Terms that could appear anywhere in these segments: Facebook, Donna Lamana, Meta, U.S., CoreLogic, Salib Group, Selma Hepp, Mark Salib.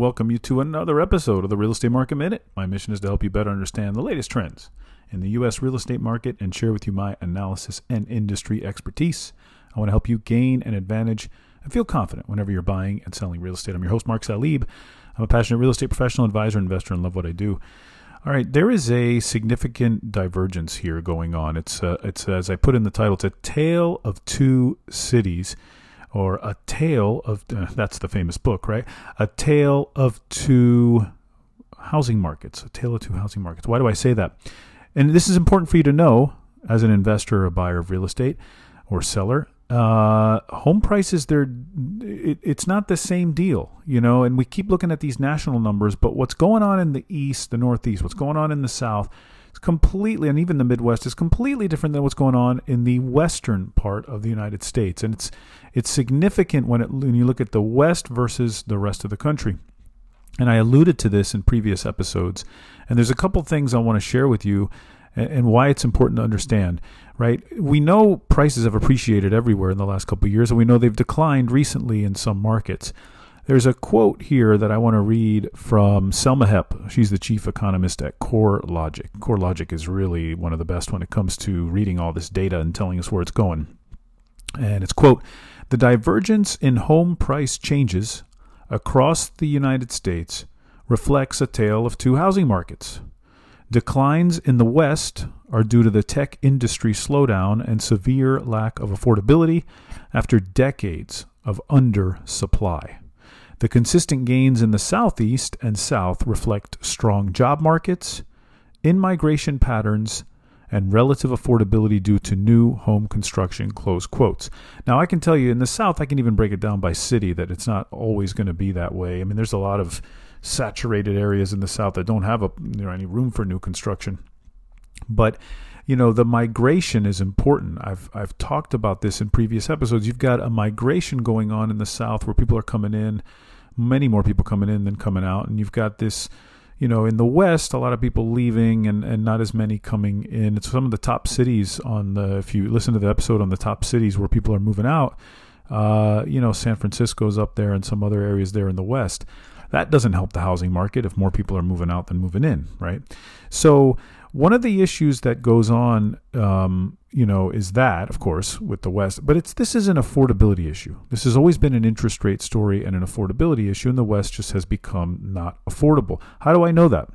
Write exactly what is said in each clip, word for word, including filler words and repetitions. welcome you to another episode of the Real Estate Market Minute. My mission is to help you better understand the latest trends in the U S real estate market and share with you my analysis and industry expertise. I want to help you gain an advantage and feel confident whenever you're buying and selling real estate. I'm your host, Mark Salib. I'm a passionate real estate professional, advisor, investor, and love what I do. All right, there is a significant divergence here going on. It's, uh, it's as I put in the title, it's a tale of two cities, or a tale of, uh, that's the famous book, right? A tale of two housing markets, a tale of two housing markets. Why do I say that? And this is important for you to know as an investor or buyer of real estate or seller. Uh, home prices, they're, it, it's not the same deal, you know, and we keep looking at these national numbers, but what's going on in the East, the Northeast, what's going on in the South, it's completely, and even the Midwest is completely different than what's going on in the Western part of the United States. And it's, it's significant when, it, when you look at the West versus the rest of the country. And I alluded to this in previous episodes, and there's a couple things I want to share with you and why it's important to understand, right? We know prices have appreciated everywhere in the last couple of years, and we know they've declined recently in some markets. There's a quote here that I want to read from Selma Hepp. She's the chief economist at CoreLogic. CoreLogic is really one of the best when it comes to reading all this data and telling us where it's going. And it's, quote, "The divergence in home price changes across the United States reflects a tale of two housing markets. Declines in the West are due to the tech industry slowdown and severe lack of affordability after decades of undersupply. The consistent gains in the Southeast and South reflect strong job markets, in-migration patterns, and relative affordability due to new home construction," close quotes. Now, I can tell you in the South, I can even break it down by city that it's not always going to be that way. I mean, there's a lot of saturated areas in the South that don't have a, you know, any room for new construction. But, you know, the migration is important. I've I've talked about this in previous episodes. You've got a migration going on in the South where people are coming in, many more people coming in than coming out. And you've got this, you know, in the West, a lot of people leaving and, and not as many coming in. It's some of the top cities on the, if you listen to the episode on the top cities where people are moving out, uh, you know, San Francisco's up there and some other areas there in the West. That doesn't help the housing market if more people are moving out than moving in, right? So one of the issues that goes on, um, you know, is that, of course, with the West, but it's this is an affordability issue. This has always been an interest rate story and an affordability issue, and the West just has become not affordable. How do I know that?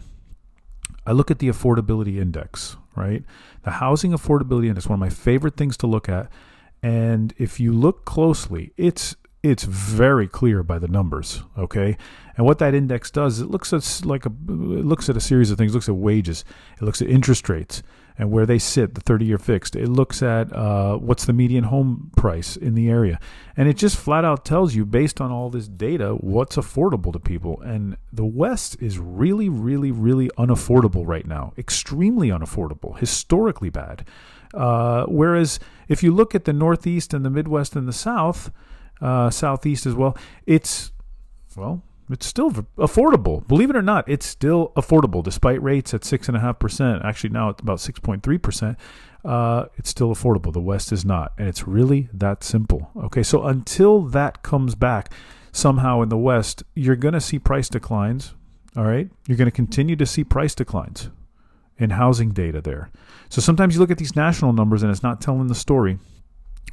I look at the affordability index, right? The housing affordability index, one of my favorite things to look at, and if you look closely, it's It's very clear by the numbers, okay? And what that index does, it looks at like a, it looks at a series of things. It looks at wages, it looks at interest rates and where they sit, the thirty-year fixed. It looks at uh, what's the median home price in the area, and it just flat out tells you, based on all this data, what's affordable to people. And the West is really, really, really unaffordable right now. Extremely unaffordable, historically bad. Uh, whereas if you look at the Northeast and the Midwest and the South. Uh, Southeast as well. It's, well, it's still affordable. Believe it or not, it's still affordable despite rates at six and a half percent. Actually, now it's about six point three percent. It's still affordable. The West is not, and it's really that simple. Okay, so until that comes back somehow in the West, you're going to see price declines. All right, you're going to continue to see price declines in housing data there. So sometimes you look at these national numbers and it's not telling the story.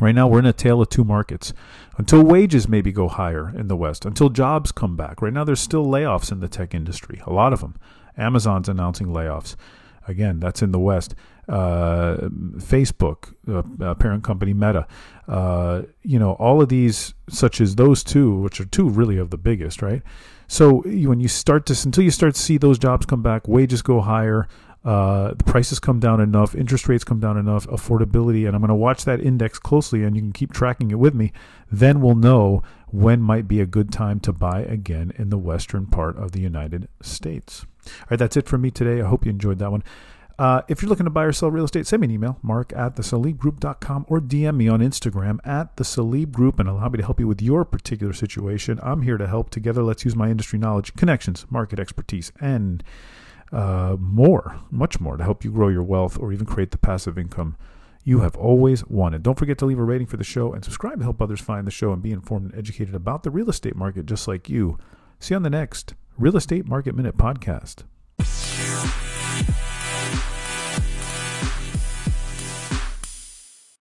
Right now, we're in a tale of two markets until wages maybe go higher in the West, until jobs come back. Right now, there's still layoffs in the tech industry, a lot of them. Amazon's announcing layoffs. Again, that's in the West. Uh, Facebook, uh, uh, parent company Meta, uh, you know, all of these, such as those two, which are two really of the biggest, right? So when you start to, until you start to see those jobs come back, wages go higher, Uh, the prices come down enough, interest rates come down enough, affordability, and I'm going to watch that index closely, and you can keep tracking it with me. Then we'll know when might be a good time to buy again in the Western part of the United States. All right, that's it for me today. I hope you enjoyed that one. Uh, if you're looking to buy or sell real estate, send me an email, mark at the salib group dot com, or D M me on Instagram at the Salib Group, and allow me to help you with your particular situation. I'm here to help. Together, let's use my industry knowledge, connections, market expertise, and Uh, more, much more, to help you grow your wealth or even create the passive income you have always wanted. Don't forget to leave a rating for the show and subscribe to help others find the show and be informed and educated about the real estate market just like you. See you on the next Real Estate Market Minute Podcast.